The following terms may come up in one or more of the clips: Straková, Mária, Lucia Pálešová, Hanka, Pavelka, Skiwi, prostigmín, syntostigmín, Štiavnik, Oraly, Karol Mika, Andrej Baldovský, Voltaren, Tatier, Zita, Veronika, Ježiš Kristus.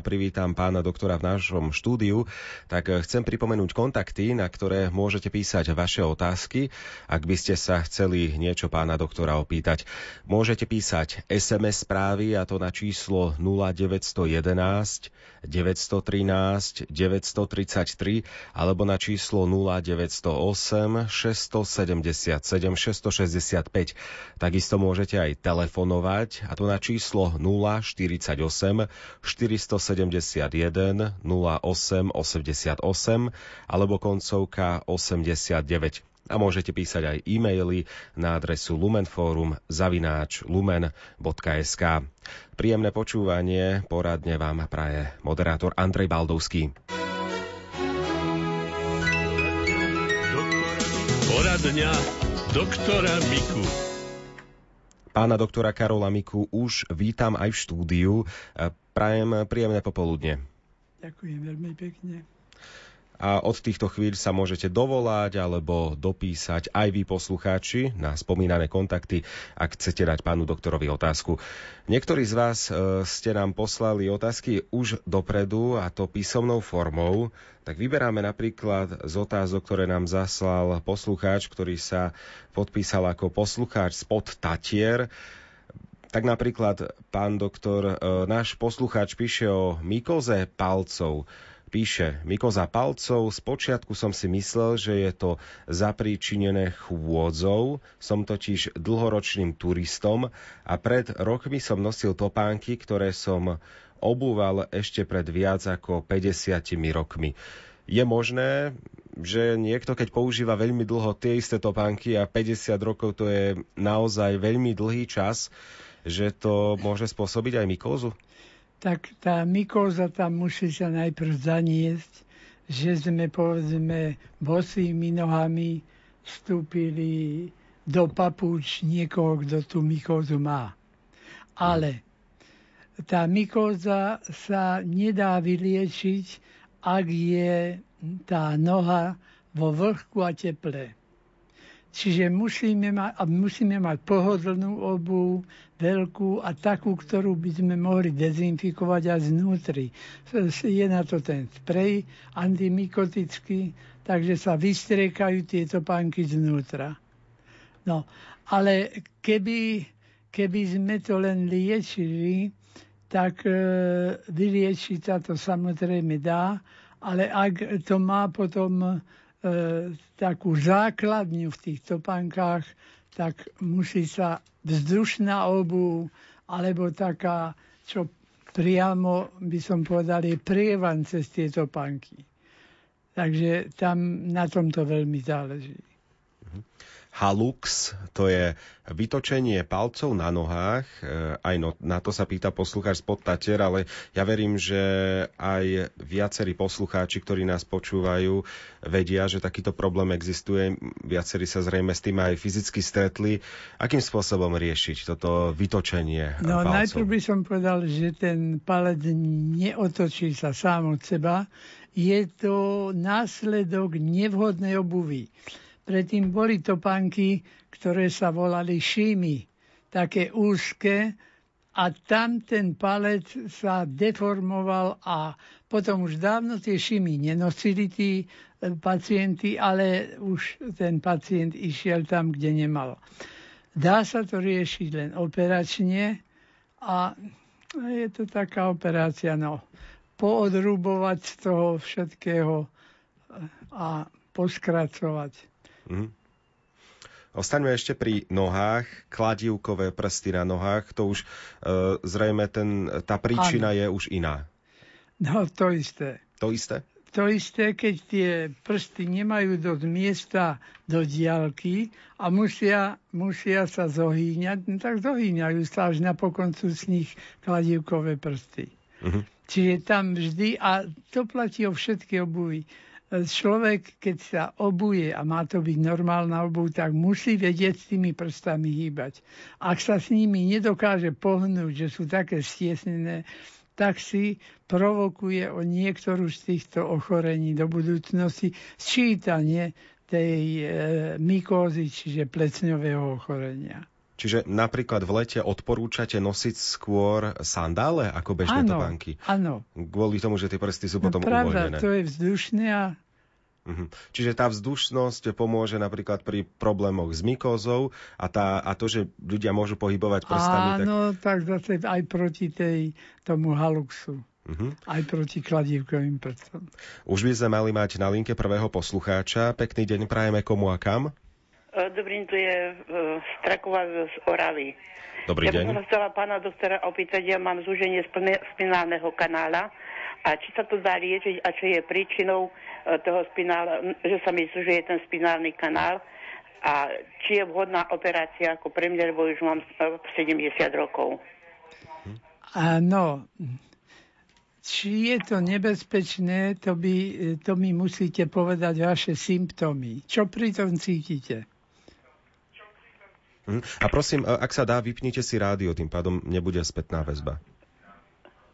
a privítam pána doktora v našom štúdiu, tak chcem pripomenúť kontakty, na ktoré môžete písať vaše otázky, ak by ste sa chceli niečo pána doktora opýtať. Môžete písať SMS správy, a to na číslo 0911 913 933 alebo na číslo 0908 677 665. Takisto môžete aj telefonovať, a to na číslo 048 471 08 88 alebo koncovka 89. A môžete písať aj e-maily na adresu lumenforum@lumen.sk. Príjemné počúvanie poradne vám praje moderátor Andrej Baldovský. Poradňa doktora Miku. Pána doktora Karola Miku už vítam aj v štúdiu. Prajem príjemné popoludne. Ďakujem veľmi pekne. A od týchto chvíľ sa môžete dovolať alebo dopísať aj vy, poslucháči, na spomínané kontakty, ak chcete dať pánu doktorovi otázku. Niektorí z vás ste nám poslali otázky už dopredu, a to písomnou formou. Tak vyberáme napríklad z otázok, ktoré nám zaslal poslucháč, ktorý sa podpísal ako poslucháč spod Tatier. Tak napríklad, pán doktor, náš poslucháč píše o mykoze palcov. Píše, mykoza palcov, spočiatku som si myslel, že je to zapríčinené chôdzou, som totiž dlhoročným turistom a pred rokmi som nosil topánky, ktoré som obúval ešte pred viac ako 50 rokmi. Je možné, že niekto, keď používa veľmi dlho tie isté topánky, a 50 rokov to je naozaj veľmi dlhý čas, že to môže spôsobiť aj mykózu? Tak tá mykóza tam musí sa najprv zaniesť, že sme, povedzme, bosými nohami vstúpili do papuč niekoho, kto tú mykózu má. Ale tá mykóza sa nedá vyliečiť, ak je tá noha vo vlhku a teple. Čiže musíme mať pohodlnú obuv, veľkú a takú, ktorú by sme mohli dezinfikovať aj znútri. Je na to ten sprej antimykotický, takže sa vystriekajú tieto topánky znútra. No, ale keby sme to len liečili, tak vyliečiť sa to samozrejme dá, ale ak to má potom takú základňu v tých topánkach, tak musí sa vzdušná obuv, alebo taká, čo priamo, by som povedal, je prievan cez tie topánky. Takže tam na tomto veľmi záleží. Halux, to je vytočenie palcov na nohách. Aj na to sa pýta poslucháč spod Tatier, ale ja verím, že aj viacerí poslucháči, ktorí nás počúvajú, vedia, že takýto problém existuje. Viacerí sa zrejme s tým aj fyzicky stretli. Akým spôsobom riešiť toto vytočenie palcov? No, najprv by som povedal, že ten palec neotočí sa sám od seba. Je to následok nevhodnej obuvy. Predtým boli topánky, ktoré sa volali šímy, také úzke, a tam ten palec sa deformoval a potom už dávno tie šímy nenosili tí pacienti, ale už ten pacient išiel tam, kde nemal. Dá sa to riešiť len operačne, a je to taká operácia, no, poodrubovať z toho všetkého a poskracovať. Ostaňme ešte pri nohách, kladívkové prsty na nohách, to už zrejme tá príčina je už iná. No, to isté. To isté? To isté, keď tie prsty nemajú dosť miesta do diaľky a musia sa zohýňať, no tak zohýňajú sa, až napokon sú z nich kladívkové prsty. Uh-huh. Čiže tam vždy, a to platí o všetky obuvy, človek, keď sa obuje, a má to byť normálna obuv, tak musí vedieť s tými prstami hýbať. Ak sa s nimi nedokáže pohnúť, že sú také stiesnené, tak si provokuje o niektorú z týchto ochorení do budúcnosti, sčítanie tej mykózy, čiže plecňového ochorenia. Čiže napríklad v lete odporúčate nosiť skôr sandále ako bežné topánky? Áno. Kvôli tomu, že tie prsty sú potom uvoľnené. Pravda, to je vzdušné a... Čiže tá vzdušnosť pomôže napríklad pri problémoch s mykózou a to, že ľudia môžu pohybovať prstami. Áno, tak zase aj proti tomu haluxu. Aj proti kladívkovým prstom. Už by sme mali mať na linke prvého poslucháča. Pekný deň prajeme komu a kam. Dobrý deň, tu je Straková z Oraly. Dobrý deň. Ja by som chcela pána doktora opýtať, ja mám zúženie spinálneho kanála a či sa to dá liečiť a čo je príčinou toho spinála, že sa mi zúžuje ten spinálny kanál a či je vhodná operácia ako pre mňa, lebo už mám 70 rokov. Áno. Či je to nebezpečné, to mi musíte povedať vaše symptómy. Čo pri tom cítite? A prosím, ak sa dá, vypnite si rádio, tým pádom nebude spätná väzba.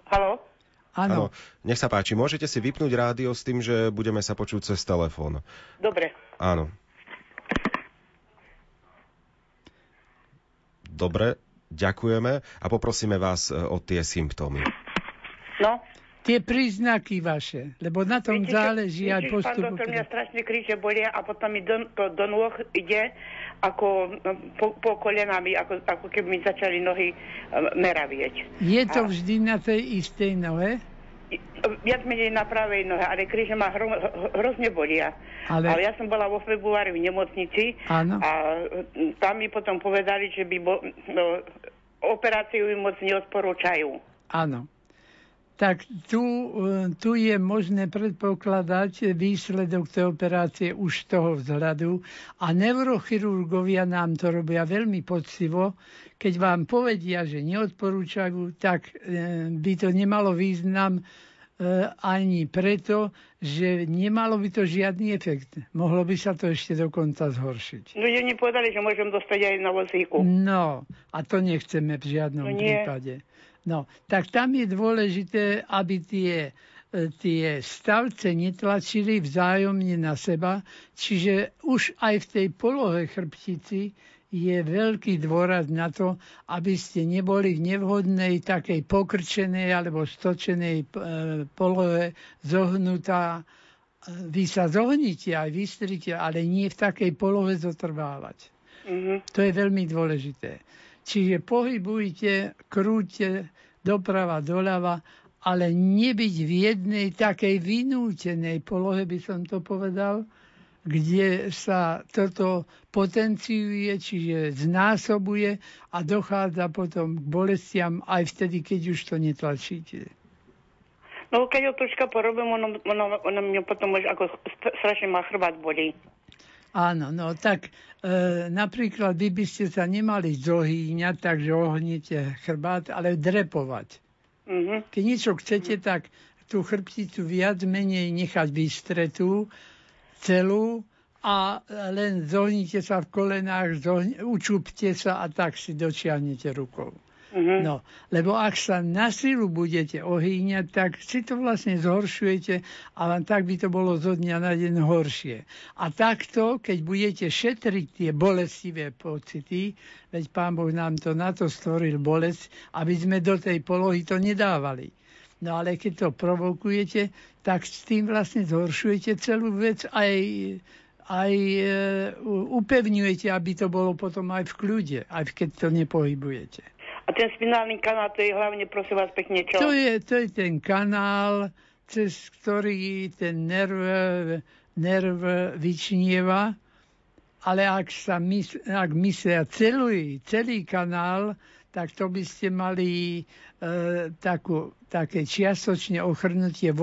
Haló? Áno. Nech sa páči, môžete si vypnúť rádio s tým, že budeme sa počuť cez telefón. Dobre. Áno. Dobre, ďakujeme a poprosíme vás o tie symptómy. No? Tie príznaky vaše, lebo na tom záleží aj postupu. Pán doktor, mňa strašne kríže bolia a potom mi do nôh ide ako po kolenami, ako keby mi začali nohy meravieť. Je to vždy na tej istej nohe? Viac menej na pravej nohe, ale kríže ma hrozne bolia. Ale ja som bola vo februári v nemocnici. Áno. A tam mi potom povedali, že by operáciu im moc neodporúčajú. Áno. Tak tu je možné predpokladať výsledok tej operácie už z toho vzhľadu. A neurochirurgovia nám to robia veľmi poctivo. Keď vám povedia, že neodporúčajú, tak by to nemalo význam ani preto, že nemalo by to žiadny efekt. Mohlo by sa to ešte dokonca zhoršiť. Ľudia mi povedali, že môžem dostať aj na vozíku. No, a to nechceme v žiadnom prípade. No, tak tam je dôležité, aby tie stavce netlačili vzájomne na seba, čiže už aj v tej polohe chrbtici je veľký dôraz na to, aby ste neboli v nevhodnej takej pokrčenej alebo stočenej polohe zohnutá. Vy sa zohnite aj vystrite, ale nie v takej polohe zotrvávať. To je veľmi dôležité. Čiže pohybujte, krúťte doprava, doľava, ale nebyť v jednej takej vynútenej polohe, by som to povedal, kde sa toto potenciuje, čiže znásobuje a dochádza potom k bolestiam aj vtedy, keď už to netlačíte. No keď ho troška porobím, ono mi potom už ako strašne ma chrbát bolí. Áno, no tak napríklad vy by ste sa nemali zohýňať, takže ohnite chrbát, ale drepovať. Keď niečo chcete, tak tú chrbticu viac menej nechať vystretú celú a len zohnite sa v kolenách, učupte sa a tak si dočiahnete rukou. No, lebo ak sa na silu budete ohýňať, tak si to vlastne zhoršujete a vám tak by to bolo zo dňa na deň horšie. A takto, keď budete šetriť tie bolestivé pocity, veď Pán Boh nám to na to stvoril bolesť, aby sme do tej polohy to nedávali. No ale keď to provokujete, tak s tým vlastne zhoršujete celú vec aj upevňujete, aby to bolo potom aj v kľude, aj keď to nepohybujete. A ten spinálny kanál, to je hlavne, prosím vás, pekne čo? To je ten kanál, cez ktorý ten nerv vyčnieva, ale ak myslia celý kanál, tak to by ste mali také čiastočne ochrnutie v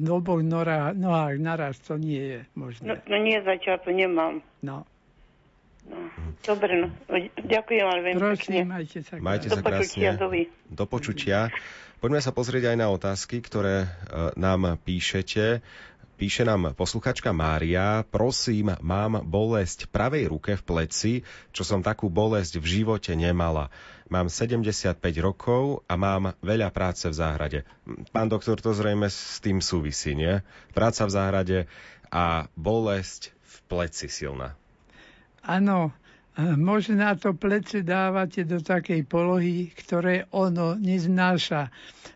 oboch nohách naraz. To nie je možné. No nie, zatiaľ to nemám. No. Dobre, ďakujem vám veľmi pekne. Majte sa krásne. Do počutia. Poďme sa pozrieť aj na otázky, ktoré nám píšete. Píše nám posluchačka Mária: prosím, mám bolesť pravej ruke v pleci, čo som takú bolesť v živote nemala. Mám 75 rokov a mám veľa práce v záhrade. Pán doktor, to zrejme s tým súvisí, nie? Práca v záhrade a bolesť v pleci silná. Áno, možná to plece dávate do takej polohy, ktoré ono neznáša.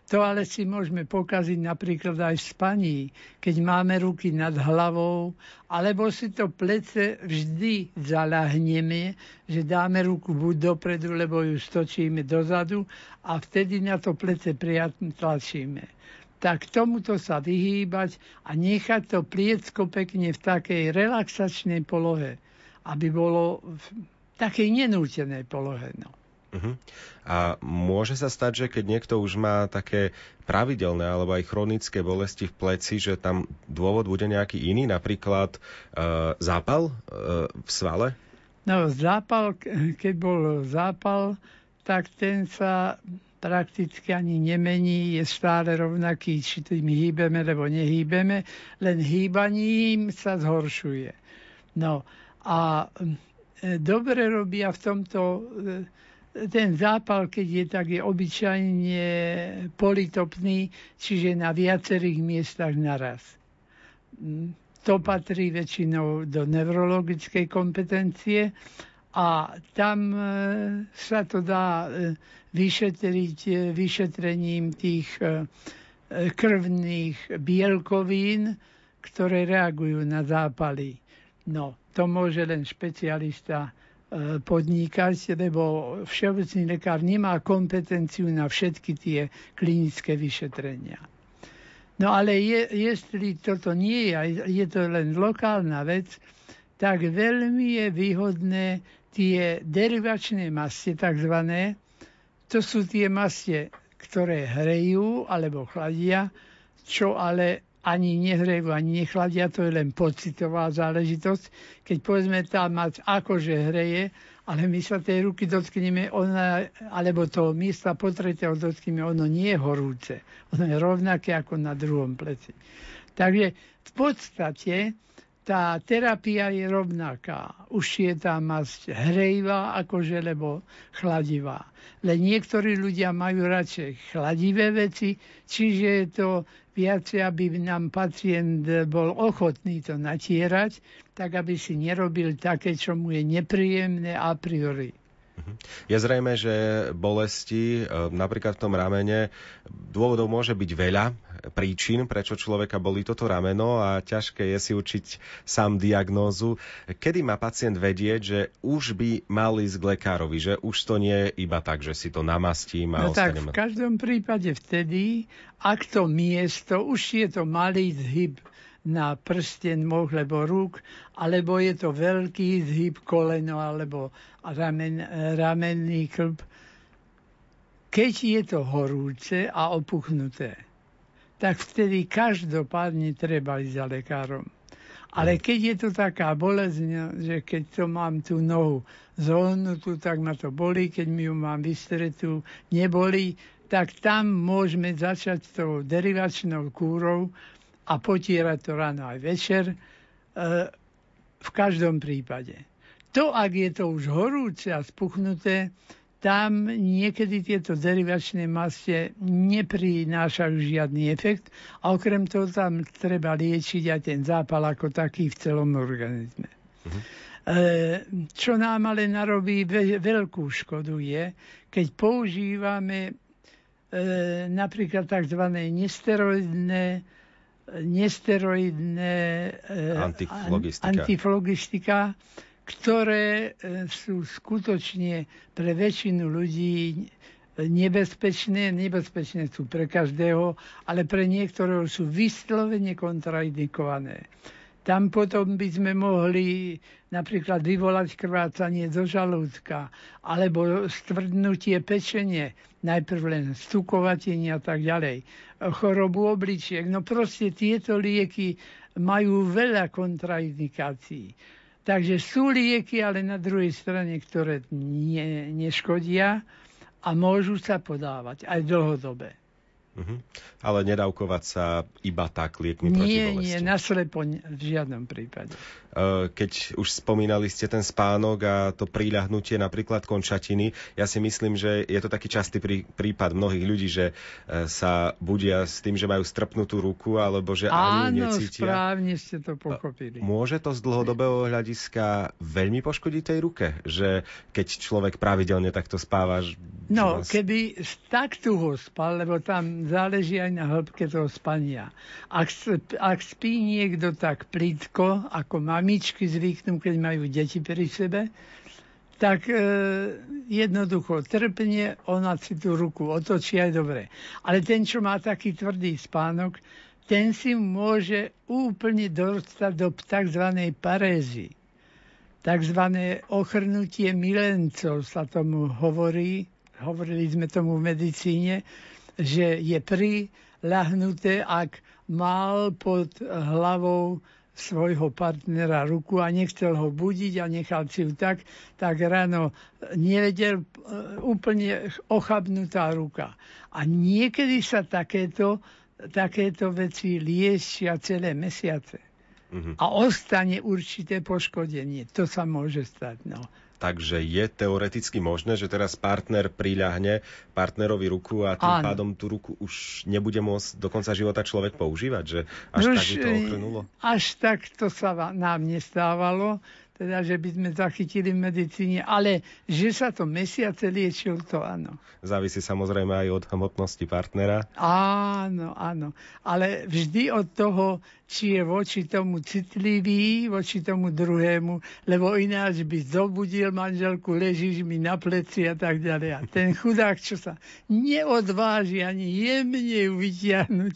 To ale si môžeme pokaziť napríklad aj v spaní, keď máme ruky nad hlavou, alebo si to plece vždy zaľahneme, že dáme ruku buď dopredu, lebo ju stočíme dozadu a vtedy na to plece priatne tlačíme. Tak tomuto sa vyhýbať a nechať to pliecko pekne v takej relaxačnej polohe, aby bolo v takej nenútenej polohe. No. Uh-huh. A môže sa stať, že keď niekto už má také pravidelné alebo aj chronické bolesti v pleci, že tam dôvod bude nejaký iný, napríklad zápal v svale? No zápal, keď bol zápal, tak ten sa prakticky ani nemení, je stále rovnaký, či tým hýbeme, lebo nehýbeme, len hýbaním sa zhoršuje. No a dobre robia v tomto, ten zápal, keď je tak, je obyčajne politopný, čiže na viacerých miestach naraz. To patrí väčšinou do neurologickej kompetencie, a tam sa to dá vyšetriť vyšetrením tých krvných bielkovín, ktoré reagujú na zápaly. No, to môže len špecialista podnikať, lebo všeobecný lekár nemá kompetenciu na všetky tie klinické vyšetrenia. No ale jestli toto nie je, je to len lokálna vec, tak veľmi je výhodné tie derivačné mastie, takzvané, to sú tie mastie, ktoré hrejú alebo chladia, čo ale ani nehrejú, ani nechladia, to je len pocitová záležitosť. Keď povedzme tá mať akože hreje, ale my sa tej ruky dotkneme, ona, alebo toho miesta po tretieho dotkneme, ono nie je horúce. Ono je rovnaké ako na druhom pleci. Takže v podstate tá terapia je rovnaká. Už je tá masť hrejivá, akože, lebo chladivá. Len niektorí ľudia majú radšej chladivé veci, čiže je to viacej, aby nám pacient bol ochotný to natierať, tak aby si nerobil také, čo mu je nepríjemné a priori. Je zrejme, že bolesti napríklad v tom ramene, dôvodov môže byť veľa príčin, prečo človeka bolí toto rameno a ťažké je si učiť sám diagnózu. Kedy má pacient vedieť, že už by mal ísť k lekárovi, že už to nie je iba tak, že si to namastím a ostaneme? No tak v každom prípade vtedy, ak to miesto, už je to malý zhyb na prsten, moh, lebo rúk, alebo je to veľký zhyb, koleno, alebo ramenný klb. Keď je to horúce a opuchnuté, tak vtedy každopádne treba ísť za lekárom. Ale keď je to taká bolesť, že keď to mám tú nohu zohnutú, tak ma to bolí, keď mi ju mám vystretú, nebolí, tak tam môžeme začať tou derivačnou kúrou a potierať to ráno aj večer, v každom prípade. To, ak je to už horúce a spuchnuté, tam niekedy tieto derivačné mastie neprinášajú žiadny efekt a okrem toho tam treba liečiť aj ten zápal ako taký v celom organizme. Čo nám ale narobí veľkú škodu je, keď používame napríklad tzv. nesteroidné antiflogistika, ktoré sú skutočne pre väčšinu ľudí nebezpečné. Nebezpečné sú pre každého, ale pre niektorého sú vyslovene kontraindikované. Tam potom by sme mohli napríklad vyvolať krvácanie zo žalúdka alebo stvrdnutie pečene, najprv len stukovatenie a tak ďalej, chorobu obličiek. No proste tieto lieky majú veľa kontraindikácií. Takže sú lieky, ale na druhej strane, ktoré neškodia a môžu sa podávať aj dlhodobé. Uh-huh. Ale nedávkovať sa iba tak liekmi proti bolesti? Nie, naslepo v žiadnom prípade. Keď už spomínali ste ten spánok a to príľahnutie napríklad končatiny, ja si myslím, že je to taký častý prípad mnohých ľudí, že sa budia s tým, že majú strpnutú ruku alebo že ani necítia. Áno, správne ste to pochopili. Môže to z dlhodobého hľadiska veľmi poškodiť tej ruke? Že keď človek pravidelne takto spáva? No, keby tak tuho spal, lebo tam záleží aj na hĺbke toho spania. Ak spí niekto tak plitko, ako mamičky zvyknú, keď majú deti pri sebe, tak jednoducho trpne, ona si tú ruku otočí aj dobre. Ale ten, čo má taký tvrdý spánok, ten si môže úplne dostať do tzv. Parézy. Tzv. Ochrnutie milencov sa tomu hovorí, hovorili sme tomu v medicíne, že je priľahnuté, ak mal pod hlavou svojho partnera ruku a nechcel ho budiť a nechal si ju tak ráno nevedel, úplne ochabnutá ruka. A niekedy sa takéto veci liešia celé mesiace. Mm-hmm. A ostane určité poškodenie. To sa môže stať, no. Takže je teoreticky možné, že teraz partner priľahne partnerovi ruku a tým pádom tú ruku už nebude môcť do konca života človek používať? Že až tak by to ochrnulo? Až tak to sa nám nestávalo, teda, že by sme zachytili v medicíne, ale že sa to mesiace liečil, to áno. Závisí samozrejme aj od hmotnosti partnera. Áno. Ale vždy od toho, či je voči tomu citlivý, voči tomu druhému, lebo ináč by zobudil manželku, ležíš mi na pleci a tak ďalej. A ten chudák, čo sa neodváži ani jemne ju vytiahnuť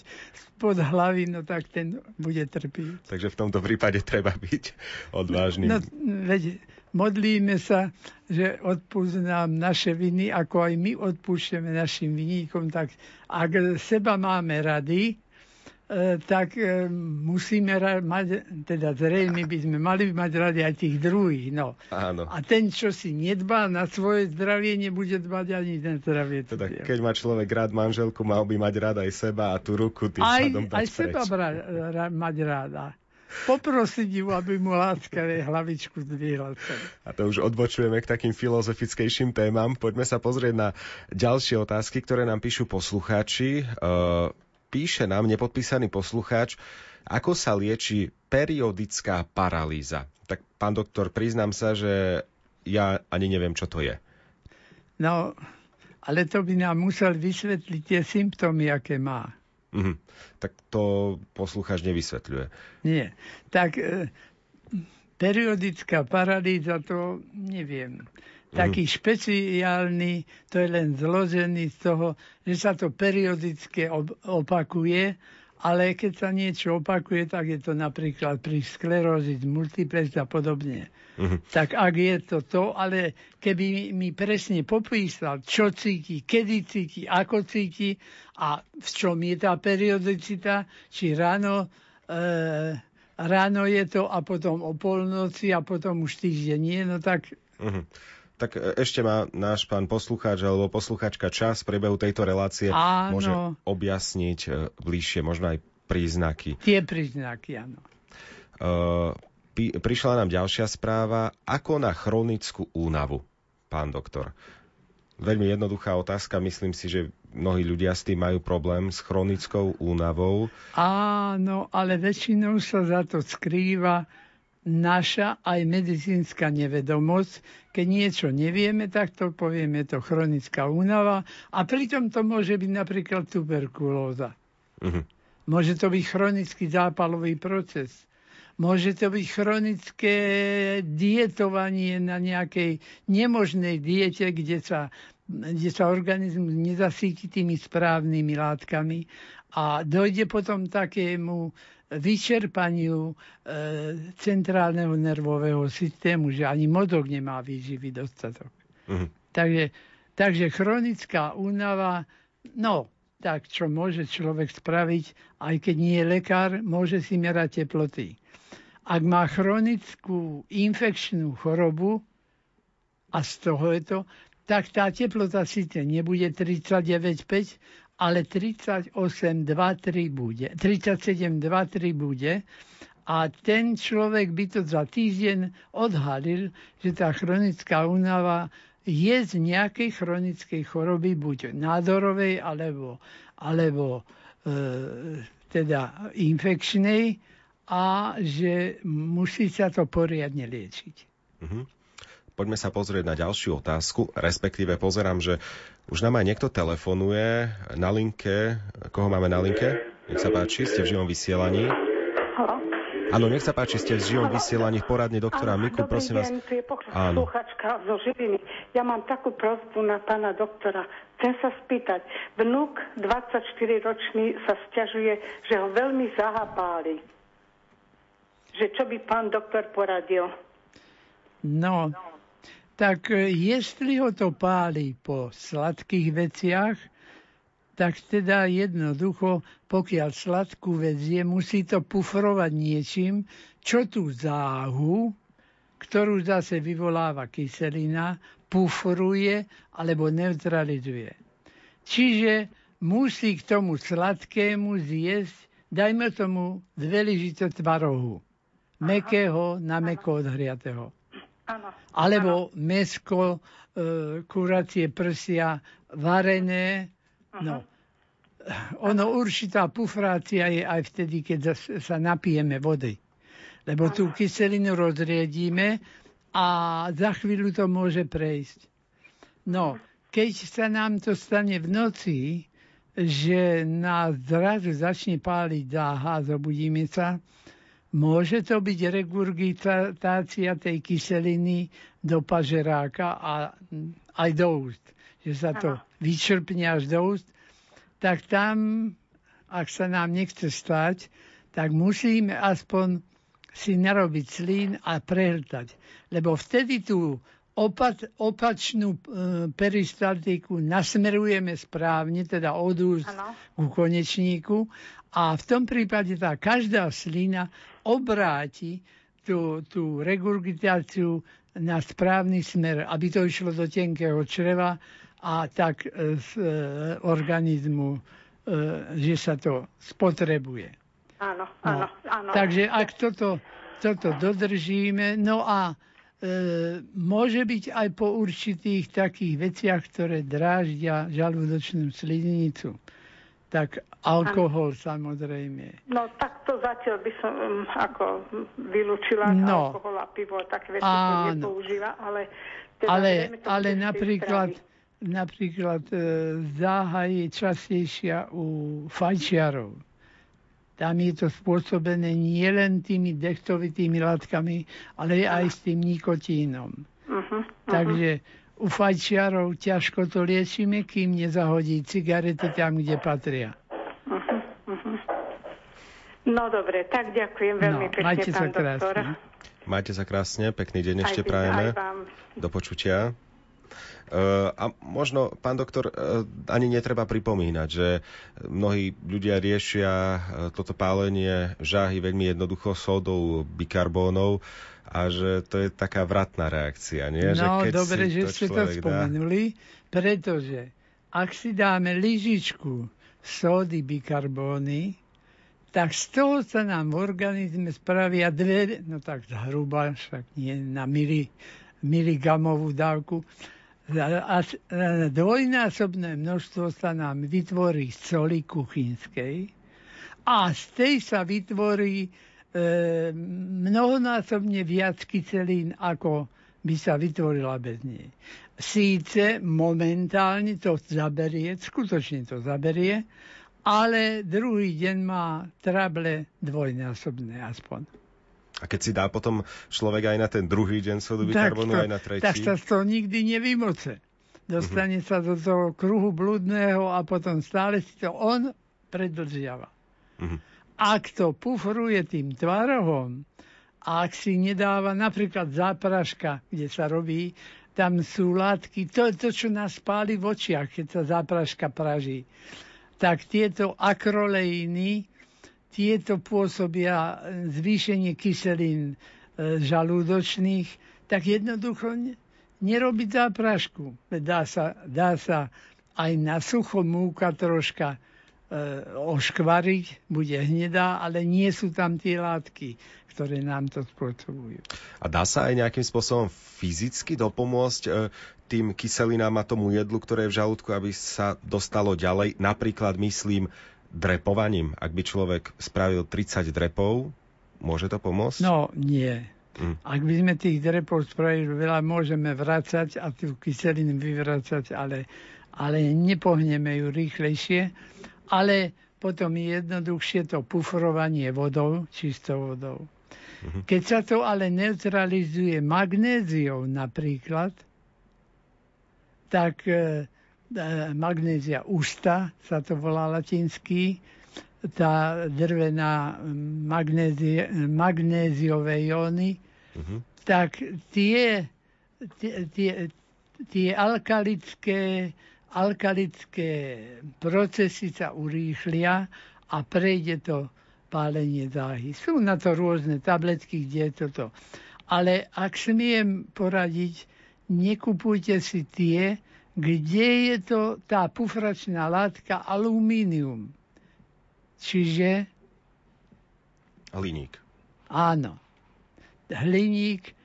pod hlavy, no tak ten bude trpieť. Takže v tomto prípade treba byť odvážny. No, veď, modlíme sa, že odpúsť nám naše viny, ako aj my odpúšťame našim viníkom. Tak ak seba máme rady, tak musíme mať, teda zrejme by sme mali mať rady aj tých druhých. No. Áno. A ten, čo si nedbá na svoje zdravie, nebude dbať ani na zdravie. Teda, keď má človek rád manželku, mal by mať rád aj seba a tú ruku tým sadom dať preč. Aj seba mať ráda. Poprosiť ju, aby mu láskavé hlavičku zdvihla. A to už odbočujeme k takým filozofickejším témam. Poďme sa pozrieť na ďalšie otázky, ktoré nám píšu poslucháči. Píše nám nepodpísaný poslucháč, ako sa lieči periodická paralýza. Tak, pán doktor, priznám sa, že ja ani neviem, čo to je. No, ale to by nám musel vysvetliť tie symptómy, aké má. Mhm. Tak to poslucháč nevysvetľuje. Nie. Tak periodická paralýza, to neviem. Taký špeciálny, to je len zložený z toho, že sa to periodicky opakuje, ale keď sa niečo opakuje, tak je to napríklad pri skleróze multiplex a podobne. Uh-huh. Tak ak je to, ale keby mi presne popísal, čo cíti, kedy cíti, ako cíti a v čom je tá periodicita, či ráno je to a potom o polnoci a potom už týždeň nie, no tak... Uh-huh. Tak ešte má náš pán poslucháč alebo poslucháčka čas v priebehu tejto relácie. Áno. Môže objasniť bližšie, možno aj príznaky. Tie príznaky, áno. Prišla nám ďalšia správa. Ako na chronickú únavu, pán doktor? Veľmi jednoduchá otázka. Myslím si, že mnohí ľudia s tým majú problém s chronickou únavou. Áno, ale väčšinou sa za to skrýva naša aj medicínska nevedomosť. Keď niečo nevieme, tak to povieme, to chronická únava. A pritom to môže byť napríklad tuberkulóza. Uh-huh. Môže to byť chronický zápalový proces. Môže to byť chronické dietovanie na nejakej nemožnej diete, kde sa organizmus nezasíti tými správnymi látkami a dojde potom takému vyčerpaniu centrálneho nervového systému, že ani mozog nemá výživy dostatok. Uh-huh. Takže chronická únava, no, tak čo môže človek spraviť, aj keď nie je lekár, môže si merať teploty. Ak má chronickú infekčnú chorobu, a z toho je to, tak tá teplota síce nebude 39,5, ale 37,23 bude. 37,23 bude. A ten človek by to za týždeň odhalil, že tá chronická únava je z nejakej chronickej choroby, buď nádorovej, alebo teda infekčnej, a že musí sa to poriadne liečiť. Mhm. Poďme sa pozrieť na ďalšiu otázku, respektíve pozerám, že už nám aj niekto telefonuje na linke. Koho máme na linke? Nech sa páči, ste v živom vysielaní. Áno, nech sa páči, ste v živom vysielaní v poradni doktora Miku, prosím vás. Áno, dobrý deň, tu je poslucháčka zo Žiliny. Ja mám takú prosbu na pána doktora. Chcem sa spýtať, vnuk 24-ročný sa sťažuje, že ho veľmi zahábáli. Že čo by pán doktor poradil? No, tak jestli ho to páli po sladkých veciach, tak teda jednoducho, pokiaľ sladkú vec je, musí to pufrovať niečím, čo tú záhu, ktorú zase vyvoláva kyselina, pufruje alebo neutralizuje. Čiže musí k tomu sladkému zjesť, dajme tomu 2 lyžice tvarohu, mäkkého na mäkko odhriatého. Alebo mäsko, kuracie prsia, varené. No, ono určitá pufrácia je aj vtedy, keď sa napijeme vody. Lebo tú kyselinu rozriedíme a za chvíľu to môže prejsť. No, keď sa nám to stane v noci, že nás zrazu začne páliť záha, zobudíme sa, môže to byť regurgitácia tej kyseliny do pažeráka a aj do úst. Že sa to vyčerpne až do úst, tak tam, ak sa nám nechce stať, tak musíme aspoň si narobiť slín a prehltať. Lebo vtedy tú opačnú peristaltiku nasmerujeme správne, teda od úst ku konečníku, a v tom prípade tá každá slina obráti tú regurgitáciu na správny smer, aby to išlo do tenkého čreva, a tak z organizmu, že sa to spotrebuje. Áno. Takže ak toto dodržíme, no a môže byť aj po určitých takých veciach, ktoré dráždia žalúdočnú sliznicu. Tak alkohol samozrejme. No tak to zatiaľ by som ako vylúčila, no, alkohol a pivo, také veci to nepoužíva, ale napríklad záha je častejšia u fajčiarov. Tam je to spôsobené nielen tými dechtovitými látkami, ale aj s tým nikotínom. Takže u fajčiarov ťažko to liečíme, kým nezahodí cigarety tam, kde patria. No dobre, tak ďakujem veľmi pekne, pán doktor. Majte sa krásne, pekný deň ešte prajeme. Do počutia. A možno, pán doktor, ani netreba pripomínať, že mnohí ľudia riešia toto pálenie žáhy veľmi jednoducho sódou, bikarbónou, a že to je taká vratná reakcia, nie? No, že dobre, že ste to spomenuli, pretože ak si dáme lyžičku sódy bikarbóny, tak z toho sa nám v organizme spravia dve, no tak zhruba, však nie na miligramovú dávku, a dvojnásobné množstvo sa nám vytvorí soli kuchynskej a z tej sa vytvorí mnohonásobne viac kyselín, ako by sa vytvorila bez nej. Síce momentálne to zaberie, skutočne to zaberie, ale druhý deň má trable dvojnásobné aspoň. A keď si dá potom človek aj na ten druhý deň sodu bikarbonu, aj na tretí? Tak sa to nikdy nevymoce. Dostane sa do toho kruhu blúdneho a potom stále si to on predlžiava. Ak to pufruje tým tvarohom, a ak si nedáva napríklad zápraška, kde sa robí, tam sú látky, to je to, čo nás páli v očiach, keď sa zápraška praží. Tak tieto akroleíny, tieto pôsobia zvýšenie kyselín žalúdočných, tak jednoducho nerobiť záprašku. Dá sa aj na sucho múka troška oškvariť, bude hnedá, ale nie sú tam tie látky, ktoré nám to spôsobujú. A dá sa aj nejakým spôsobom fyzicky dopomôcť tým kyselinám a tomu jedlu, ktoré je v žalúdku, aby sa dostalo ďalej? Napríklad, myslím, drepovaním. Ak by človek spravil 30 drepov, môže to pomôcť? No, nie. Ak by sme tých drepov spravili veľa, môžeme vracať a tú kyselinu vyvracať, ale nepohneme ju rýchlejšie. Ale potom je jednoduchšie to pufrovanie vodou, čistou vodou. Keď sa to ale neutralizuje magnéziou napríklad, tak magnézia usta, sa to volá latinský, tá drvená magnéziové jóny, tak tie alkalické procesy sa urýchlia a prejde to pálenie záhy. Sú na to rôzne tabletky, kde je toto. Ale ak smiem poradiť, nekupujte si tie, kde je to tá pufračná látka alumínium. Čiže? Hliník. Áno. Hliník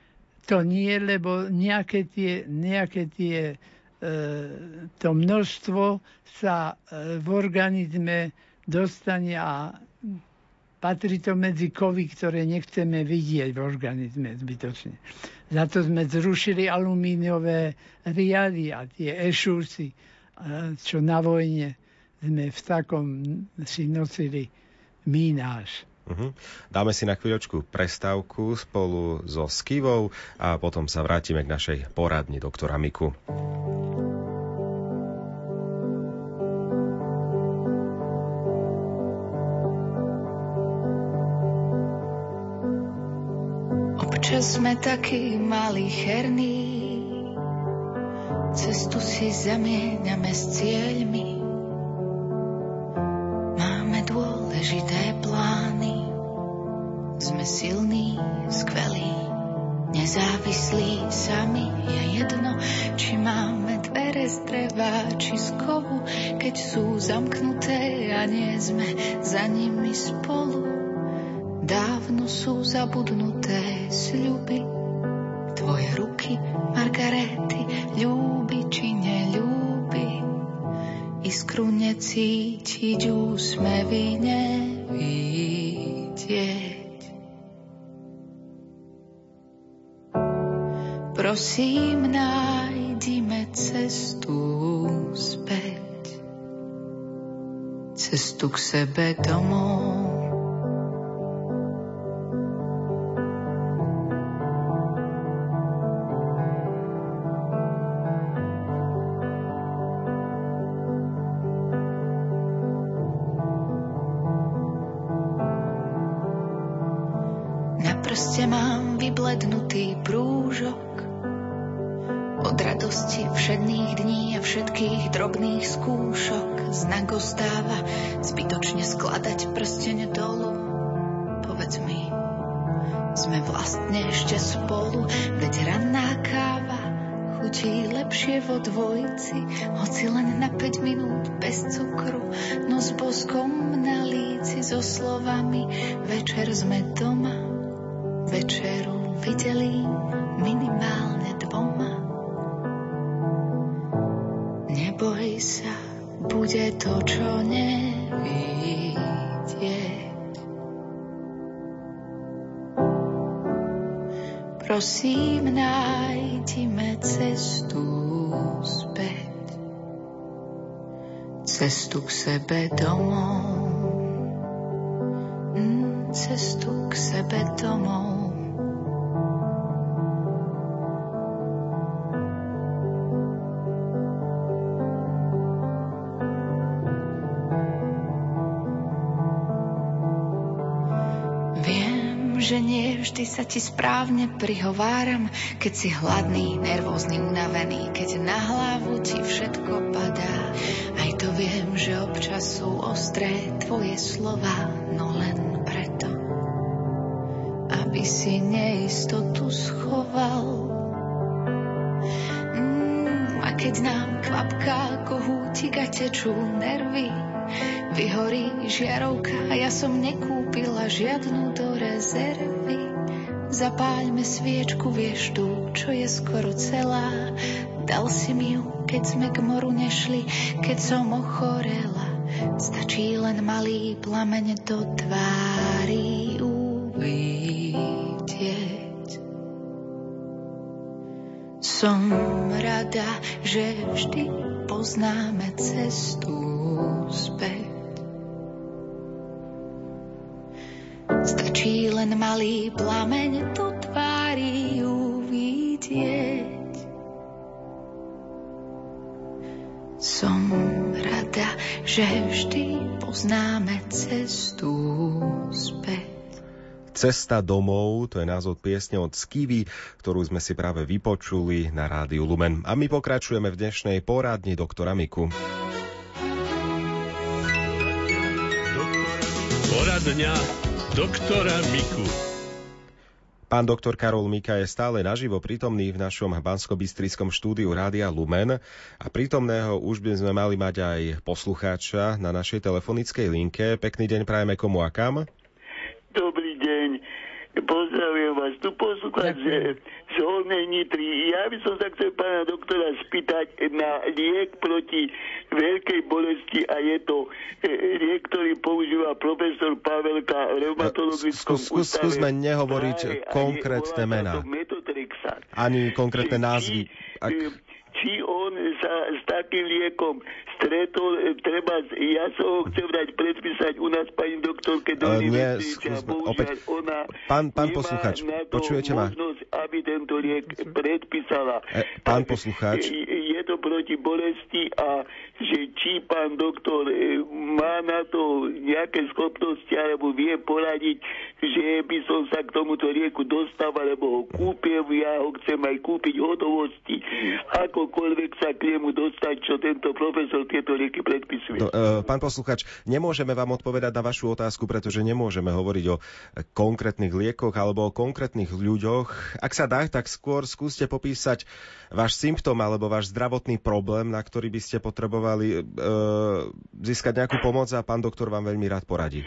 to nie, lebo nejaké tie to množstvo sa v organizme dostane a patrí to medzi kovy, ktoré nechceme vidieť v organizme zbytočne. Za to sme zrušili alumíniové riady a tie ešúsy, čo na vojne sme v takom si nosili mínáš. Dáme si na chvíľočku prestávku spolu so Skivou a potom sa vrátime k našej poradni doktora Miku. Občas sme takí malicherní, cestu si zamieňame s cieľmi. Máme dôležité plány, sme silní, skvelí, nezávislí sami. Je jedno, či máme dvere z dreva, či z kovu, keď sú zamknuté a nie sme za nimi spolu. Dávno sú zabudnuté sľuby, tvoje ruky, Margarety, ľúbi či neľúbi. Iskru necítiť, úsmevy nevidieť. Prosím, nájdime cestu späť, cestu k sebe domov. Ostáva zbytočne skladať prsteň dolu. Povedz mi, sme vlastne ešte spolu, veď ranná káva chutí lepšie vo dvojici, hoci len na 5 minút bez cukru, no s boskom na líci, so slovami večer sme doma, večeru videli minimálne dvoma. Neboj sa, bude to, čo nevidieť. Prosím, nájdime cestu späť, cestu k sebe domov, cestu k sebe domov. Že nie vždy sa ti správne prihováram, keď si hladný, nervózny, unavený, keď na hlavu ti všetko padá. Aj to viem, že občas sú ostré tvoje slova, no len preto, aby si neistotu schoval. A keď nám kvapká kohútik a tečú nervy. Vyhorí žiarovka a ja som nekúpila žiadnu do rezervy. Zapáľme sviečku, vieš tú, čo je skoro celá. Dal si mi ju, keď sme k moru nešli, keď som ochorela. Stačí len malý plameň do tvári uvidieť. Som rada, že vždy poznáme cestu späť. Stačí len malý plameň do tvári uvidieť. Som rada, že vždy poznáme cestu späť. Cesta domov, to je názov piesne od Skiwi, ktorú sme si práve vypočuli na rádiu Lumen. A my pokračujeme v dnešnej poradni doktora Miku. Poradňa doktora Miku. Pán doktor Karol Mika je stále naživo prítomný v našom banskobystrickom štúdiu Rádia Lumen a prítomného už by sme mali mať aj poslucháča na našej telefonickej linke. Pekný deň prajeme komu a kam. Dobrý deň, pozdravujem vás, tu poslucháč z Hornej Nitry. Ja by som sa chcel pána doktora spýtať na liek proti veľkej bolesti a je to liek, ktorý používa profesor Pavelka v reumatologickom ústave. Skúsme nehovoriť konkrétne mená. Ani konkrétne názvy. Či on sa s takým liekom stretol, treba, ja som ho chcem dať predpísať u nás pani doktorke do investícia, bohužiaľ ona pán poslucháč, počujete ma? Možnosť, aby tento liek predpísala. Pán poslucháč. Je to proti bolesti a že či pán doktor má na to nejaké schopnosti alebo vie poradiť, že by som sa k tomuto lieku dostal, alebo ho kúpil, ja ho chcem aj kúpiť hotovosti, ako koľvek sa k nemu dostať, čo tento profesor tieto lieky predpisuje. No, pán poslucháč, nemôžeme vám odpovedať na vašu otázku, pretože nemôžeme hovoriť o konkrétnych liekoch alebo o konkrétnych ľuďoch. Ak sa dá, tak skôr skúste popísať váš symptóm alebo váš zdravotný problém, na ktorý by ste potrebovali získať nejakú pomoc a pán doktor vám veľmi rád poradí.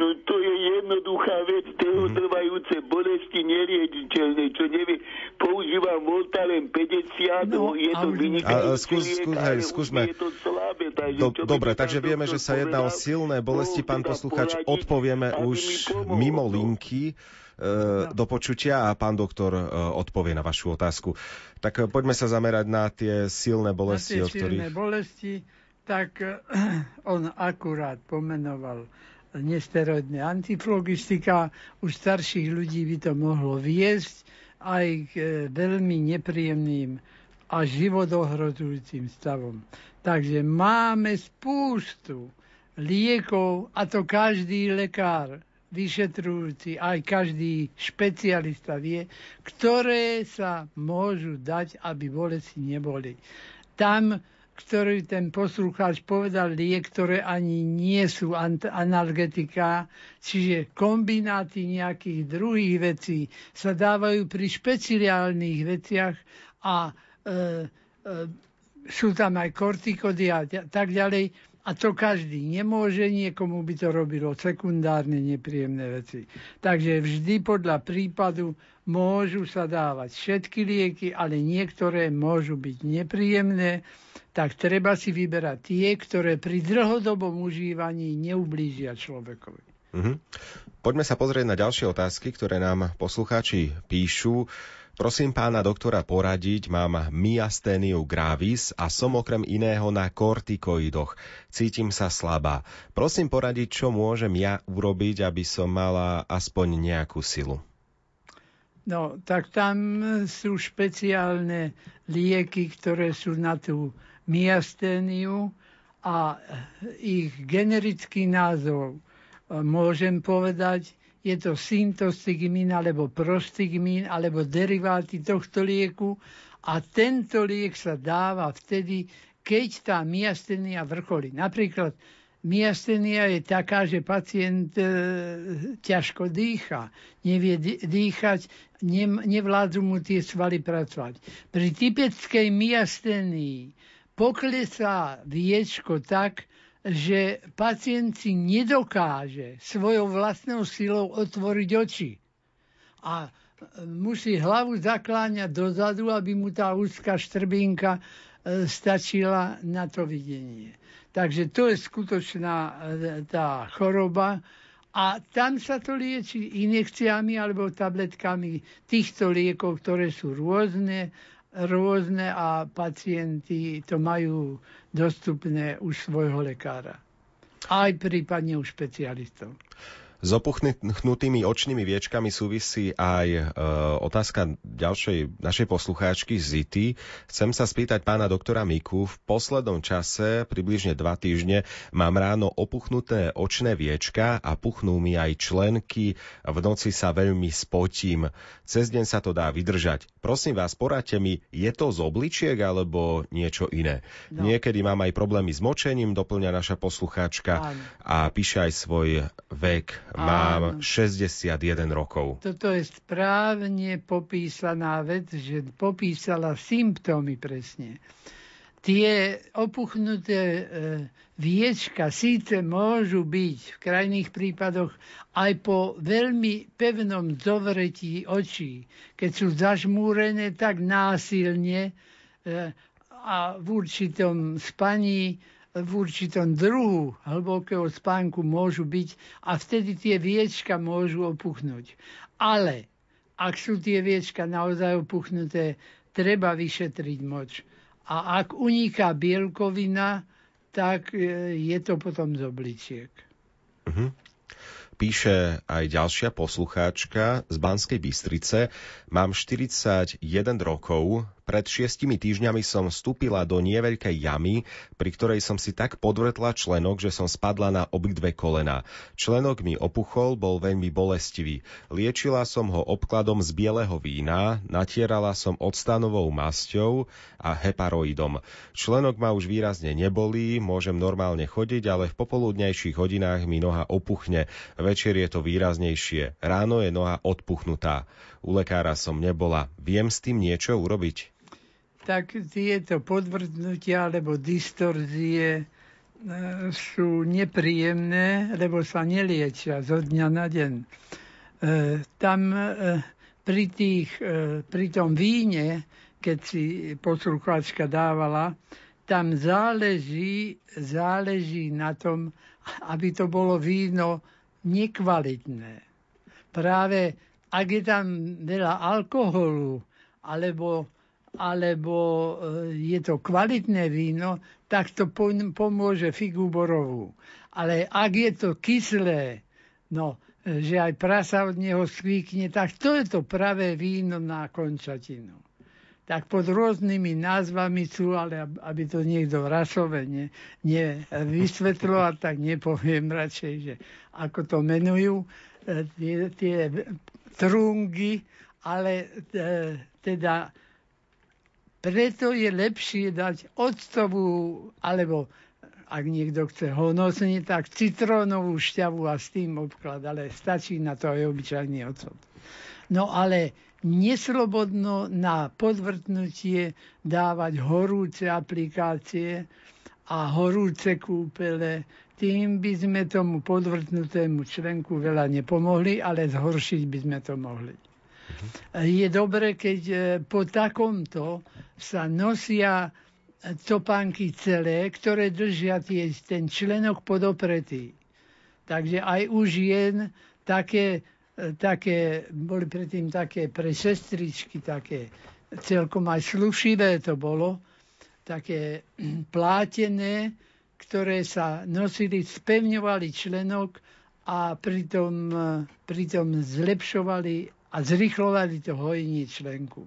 No to je jednoduchá vec, trvajúce bolesti neliečiteľné, čo nevie. Používam Voltaren 50, je to vynikajúci liek, je to slabé. Dobre, takže vieme, že sa jedná o silné bolesti. Pán poslucháč, odpovieme už mimo linky do počutia a pán doktor odpovie na vašu otázku. Tak poďme sa zamerať na tie silné bolesti, tak on akurát pomenoval nesteroidné antiflogistika, u starších ľudí by to mohlo viesť aj k veľmi nepríjemným a životohrozujúcim stavom. Takže máme spústu liekov, a to každý lekár vyšetrujúci, aj každý špecialista vie, ktoré sa môžu dať, aby bolesti neboli. Tam, ktorý ten poslucháč povedal, liek, ktoré ani nie sú analgetika, čiže kombináty nejakých druhých vecí sa dávajú pri špeciálnych veciach a sú tam aj kortikody a tak ďalej. A to každý nemôže, niekomu by to robilo sekundárne nepríjemné veci. Takže vždy podľa prípadu môžu sa dávať všetky lieky, ale niektoré môžu byť nepríjemné, tak treba si vyberať tie, ktoré pri dlhodobom užívaní neublížia človekovi. Mm-hmm. Poďme sa pozrieť na ďalšie otázky, ktoré nám poslucháči píšu. Prosím pána doktora poradiť, mám myasténiu gravis a som okrem iného na kortikoidoch. Cítim sa slabá. Prosím poradiť, čo môžem ja urobiť, aby som mala aspoň nejakú silu. No, tak tam sú špeciálne lieky, ktoré sú na tú myasténiu a ich generický názov môžem povedať. Je to syntostigmín, alebo prostigmín, alebo deriváty tohto lieku. A tento liek sa dáva vtedy, keď tá myasténia vrcholí. Napríklad Myasténia je taká, že pacient ťažko dýcha, nevie dýchať, nevládzu mu tie svaly pracovať. Pri typickej myasténii poklesá viečko tak, že pacient si nedokáže svojou vlastnou silou otvoriť oči. A musí hlavu zakláňať dozadu, aby mu tá úzka štrbinka stačila na to videnie. Takže to je skutočná tá choroba a tam sa to lieči injekciami alebo tabletkami týchto liekov, ktoré sú rôzne a pacienti to majú dostupné u svojho lekára. Aj prípadne u špecialistov. S opuchnutými očnými viečkami súvisí aj otázka ďalšej našej poslucháčky Zity. Chcem sa spýtať pána doktora Miku. V poslednom čase, približne 2 týždne, mám ráno opuchnuté očné viečka a puchnú mi aj členky. V noci sa veľmi spotím. Cez deň sa to dá vydržať. Prosím vás, poradte mi, je to z obličiek alebo niečo iné? No. Niekedy mám aj problémy s močením, doplňa naša poslucháčka a píše aj svoj vek. Mám 61 rokov. Toto je správne popísaná vec, že popísala symptómy presne. Tie opuchnuté viečka síce môžu byť v krajných prípadoch aj po veľmi pevnom zovretí očí. Keď sú zažmúrené tak násilne a v určitom spaní, v určitom druhu hlbokého spánku môžu byť a vtedy tie viečka môžu opuchnúť. Ale ak sú tie viečka naozaj opuchnuté, treba vyšetriť moč. A ak uniká bielkovina, tak je to potom z obličiek. Mhm. Píše aj ďalšia poslucháčka z Banskej Bystrice. Mám 41 rokov. Pred 6 týždňami som vstúpila do neveľkej jamy, pri ktorej som si tak podvrtla členok, že som spadla na obidve kolená. Členok mi opuchol, bol veľmi bolestivý. Liečila som ho obkladom z bieleho vína, natierala som octanovou masťou a heparoidom. Členok ma už výrazne nebolí, môžem normálne chodiť, ale v popoludnejších hodinách mi noha opuchne. Večer je to výraznejšie. Ráno je noha odpuchnutá. U lekára som nebola. Viem s tým niečo urobiť? Tak tieto podvrtnutia alebo distorzie sú nepríjemné, lebo sa neliečia zo dňa na deň. Tam pri tom víne, keď si poslucháčka dávala, tam záleží na tom, aby to bolo víno nekvalitné. Práve ak je tam veľa alkoholu, alebo je to kvalitné víno, tak to pomôže figu borovú. Ale ak je to kyslé, no, že aj prasa od neho skvíkne, tak to je to pravé víno na končatinu. Tak pod rôznymi názvami sú, ale aby to niekto rasovene nevysvetloval, tak nepoviem radšej, že ako to menujú tie trungy, ale teda preto je lepšie dať octovú, alebo ak niekto chce honosne, tak citrónovú šťavu a s tým obklad, ale stačí na to aj obyčajný ocot. No ale neslobodno na podvrtnutie dávať horúce aplikácie a horúce kúpele. Tým by sme tomu podvrtnutému členku veľa nepomohli, ale zhoršiť by sme to mohli. Je dobre, keď po takomto sa nosia topánky celé, ktoré držia ten členok podopretý. Takže aj u žien také boli predtým také pre sestričky, také celkom aj slušivé to bolo, také plátené, ktoré sa nosili, spevňovali členok a pritom zlepšovali a zrychlovali to hojenie členku.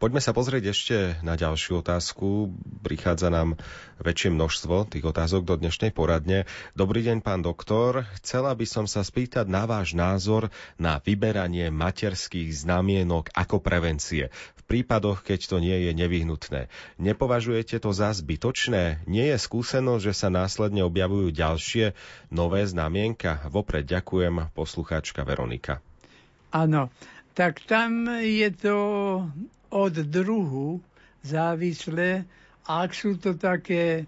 Poďme sa pozrieť ešte na ďalšiu otázku. Prichádza nám väčšie množstvo tých otázok do dnešnej poradne. Dobrý deň, pán doktor. Chcela by som sa spýtať na váš názor na vyberanie materských znamienok ako prevencie v prípadoch, keď to nie je nevyhnutné. Nepovažujete to za zbytočné? Nie je skúsenosť, že sa následne objavujú ďalšie nové znamienka? Vopred ďakujem, poslucháčka Veronika. Áno, tak tam je to od druhu závisle, ak sú to také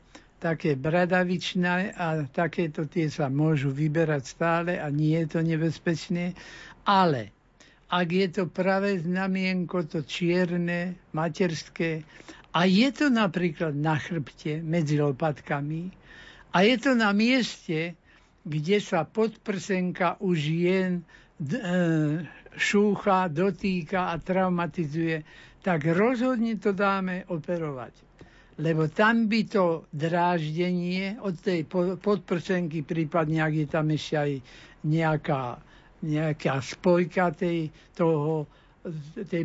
bradavičné a takéto tie sa môžu vyberať stále a nie je to nebezpečné, ale ak je to pravé znamienko, to čierne, materské a je to napríklad na chrbte medzi lopatkami a je to na mieste, kde sa podprsenka u žien šúcha, dotýka a traumatizuje, tak rozhodne to dáme operovať. Lebo tam by to dráždenie od tej podprsenky, prípadne ak je tam ešte aj nejaká spojka tej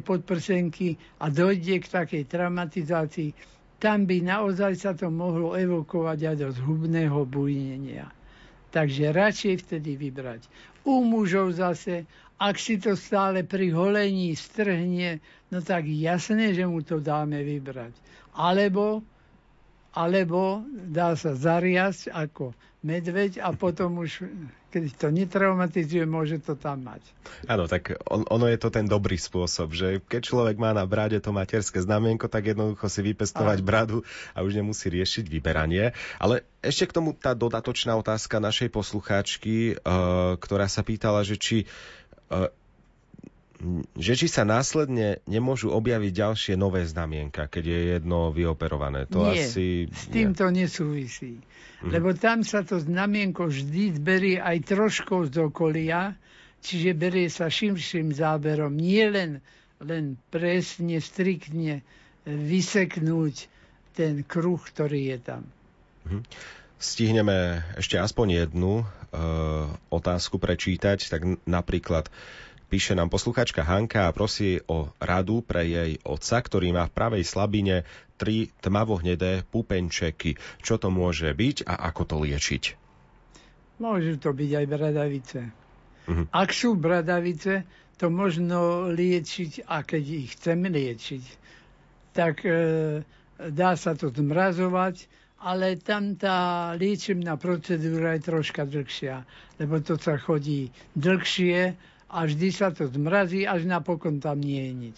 podprsenky a dojde k takej traumatizácii, tam by naozaj sa to mohlo evokovať aj do zhubného bujnenia. Takže radšej vtedy vybrať. U mužov zase, ak si to stále pri holení strhne, no tak jasné, že mu to dáme vybrať. Alebo dá sa zariasť ako medveď a potom už, keď to netraumatizuje, môže to tam mať. Áno, tak ono je to ten dobrý spôsob, že keď človek má na brade to materské znamienko, tak jednoducho si vypestovať bradu a už nemusí riešiť vyberanie. Ale ešte k tomu tá dodatočná otázka našej poslucháčky, ktorá sa pýtala, že či sa následne nemôžu objaviť ďalšie nové znamienka, keď je jedno vyoperované. To nesúvisí. Lebo tam sa to znamienko vždy berie aj trošku z okolia, čiže berie sa širším záberom. Nie len presne, striktne vyseknúť ten kruh, ktorý je tam. Stihneme ešte aspoň jednu otázku prečítať, tak napríklad píše nám poslucháčka Hanka a prosí o radu pre jej otca, ktorý má v pravej slabine 3 tmavohnedé pupenčeky. Čo to môže byť a ako to liečiť? Môžu to byť aj bradavice. Ak sú bradavice, to možno liečiť, a keď ich chceme liečiť, tak dá sa to zmrazovať, ale tam tá liečebná procedúra je troška dlhšia, lebo to sa chodí dlhšie, a vždy sa to zmrazí, až napokon tam nie je nič.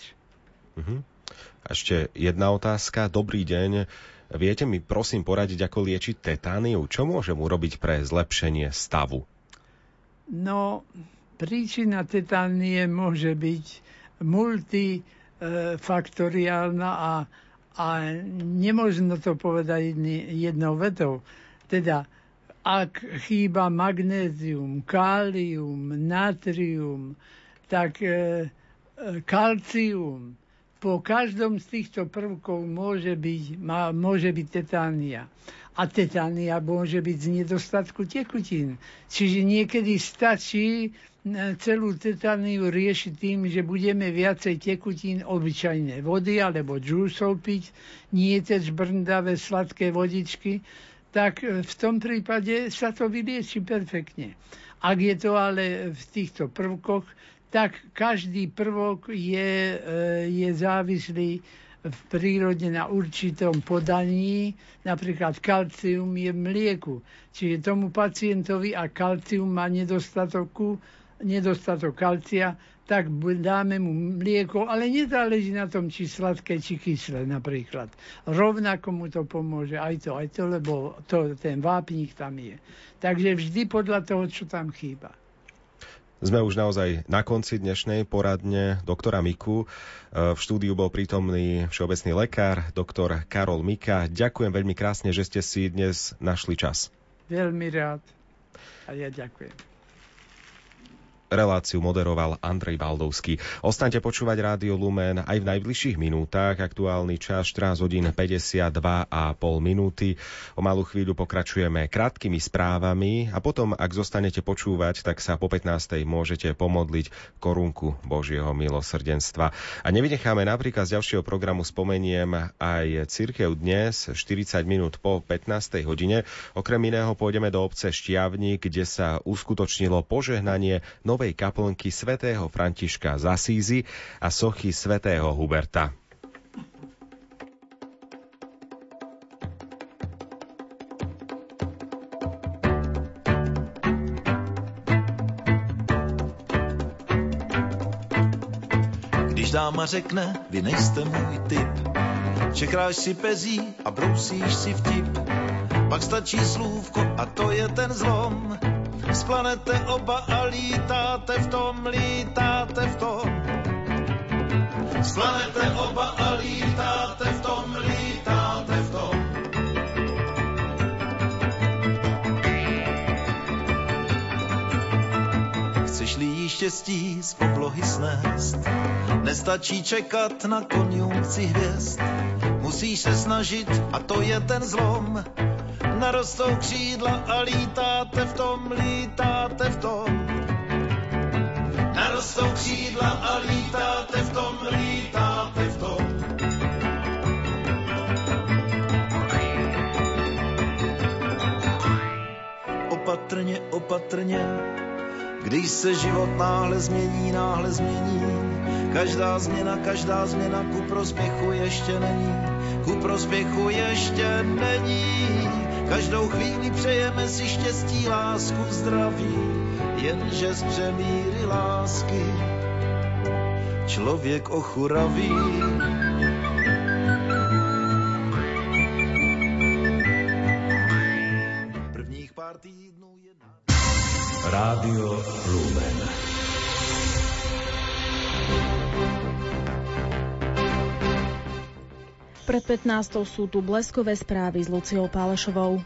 Ešte jedna otázka. Dobrý deň. Viete mi prosím poradiť, ako liečiť tetániu? Čo môžem urobiť pre zlepšenie stavu? No, príčina tetánie môže byť multifaktoriálna a nemožno to povedať jednou vetou. Teda, ak chýba magnézium, kálium, natrium, tak kalcium, po každom z týchto prvkov môže byť tetánia. A tetánia môže byť z nedostatku tekutín. Čiže niekedy stačí celú tetániu riešiť tým, že budeme viacej tekutín, obyčajné vody alebo džúsov piť, nie tiež brndavé sladké vodičky, tak v tom prípade sa to vylieči perfektne. Ak je to ale v týchto prvkoch, tak každý prvok je závislý v prírode na určitom podaní, napríklad kalcium je v mlieku. Čiže tomu pacientovi, a kalcium má nedostatok kalcia, tak dáme mu mlieko, ale nezáleží na tom, či sladké, či kyslé napríklad. Rovnako mu to pomôže aj to, lebo ten vápnik tam je. Takže vždy podľa toho, čo tam chýba. Sme už naozaj na konci dnešnej poradne doktora Miku. V štúdiu bol prítomný všeobecný lekár, doktor Karol Mika. Ďakujem veľmi krásne, že ste si dnes našli čas. Veľmi rád. A ja ďakujem. Reláciu moderoval Andrej Baldovský. Ostaňte počúvať Rádio Lumen aj v najbližších minútach. Aktuálny čas 14:52,5. O malú chvíľu pokračujeme krátkými správami a potom, ak zostanete počúvať, tak sa po 15:00 môžete pomodliť korunku Božieho milosrdenstva. A nevynecháme napríklad z ďalšieho programu, spomeniem aj Cirkev dnes, 40 minút po 15:00 hodine. Okrem iného pôjdeme do obce Štiavnik, kde sa uskutočnilo požehnanie novej kaplnky svätého Františka z Asízi a sochy svätého Huberta. Když dáma řekne, vy nejste můj typ, čekráš si pezí a brousíš si vtip, pak stačí slůvko a to je ten zlom. Splanete oba a lítáte v tom. Splanete oba a lítáte v tom. Chceš-li jí štěstí z oblohy snést, nestačí čekat na konjunkci hvězd. Musíš se snažit a to je ten zlom. Narostou křídla a lítáte v tom, lítáte v tom. Narostou křídla a lítáte v tom, lítáte v tom. Opatrně, opatrně, když se život náhle změní, každá změna ku prospěchu ještě není, ku prospěchu ještě není. Každou chvíli přejeme si štěstí, lásku, zdraví, jenže z přemíry lásky člověk ochuraví. Prvních pár týdnů je Rádio Lumen. Pred 15:00 sú tu bleskové správy s Luciou Pálešovou.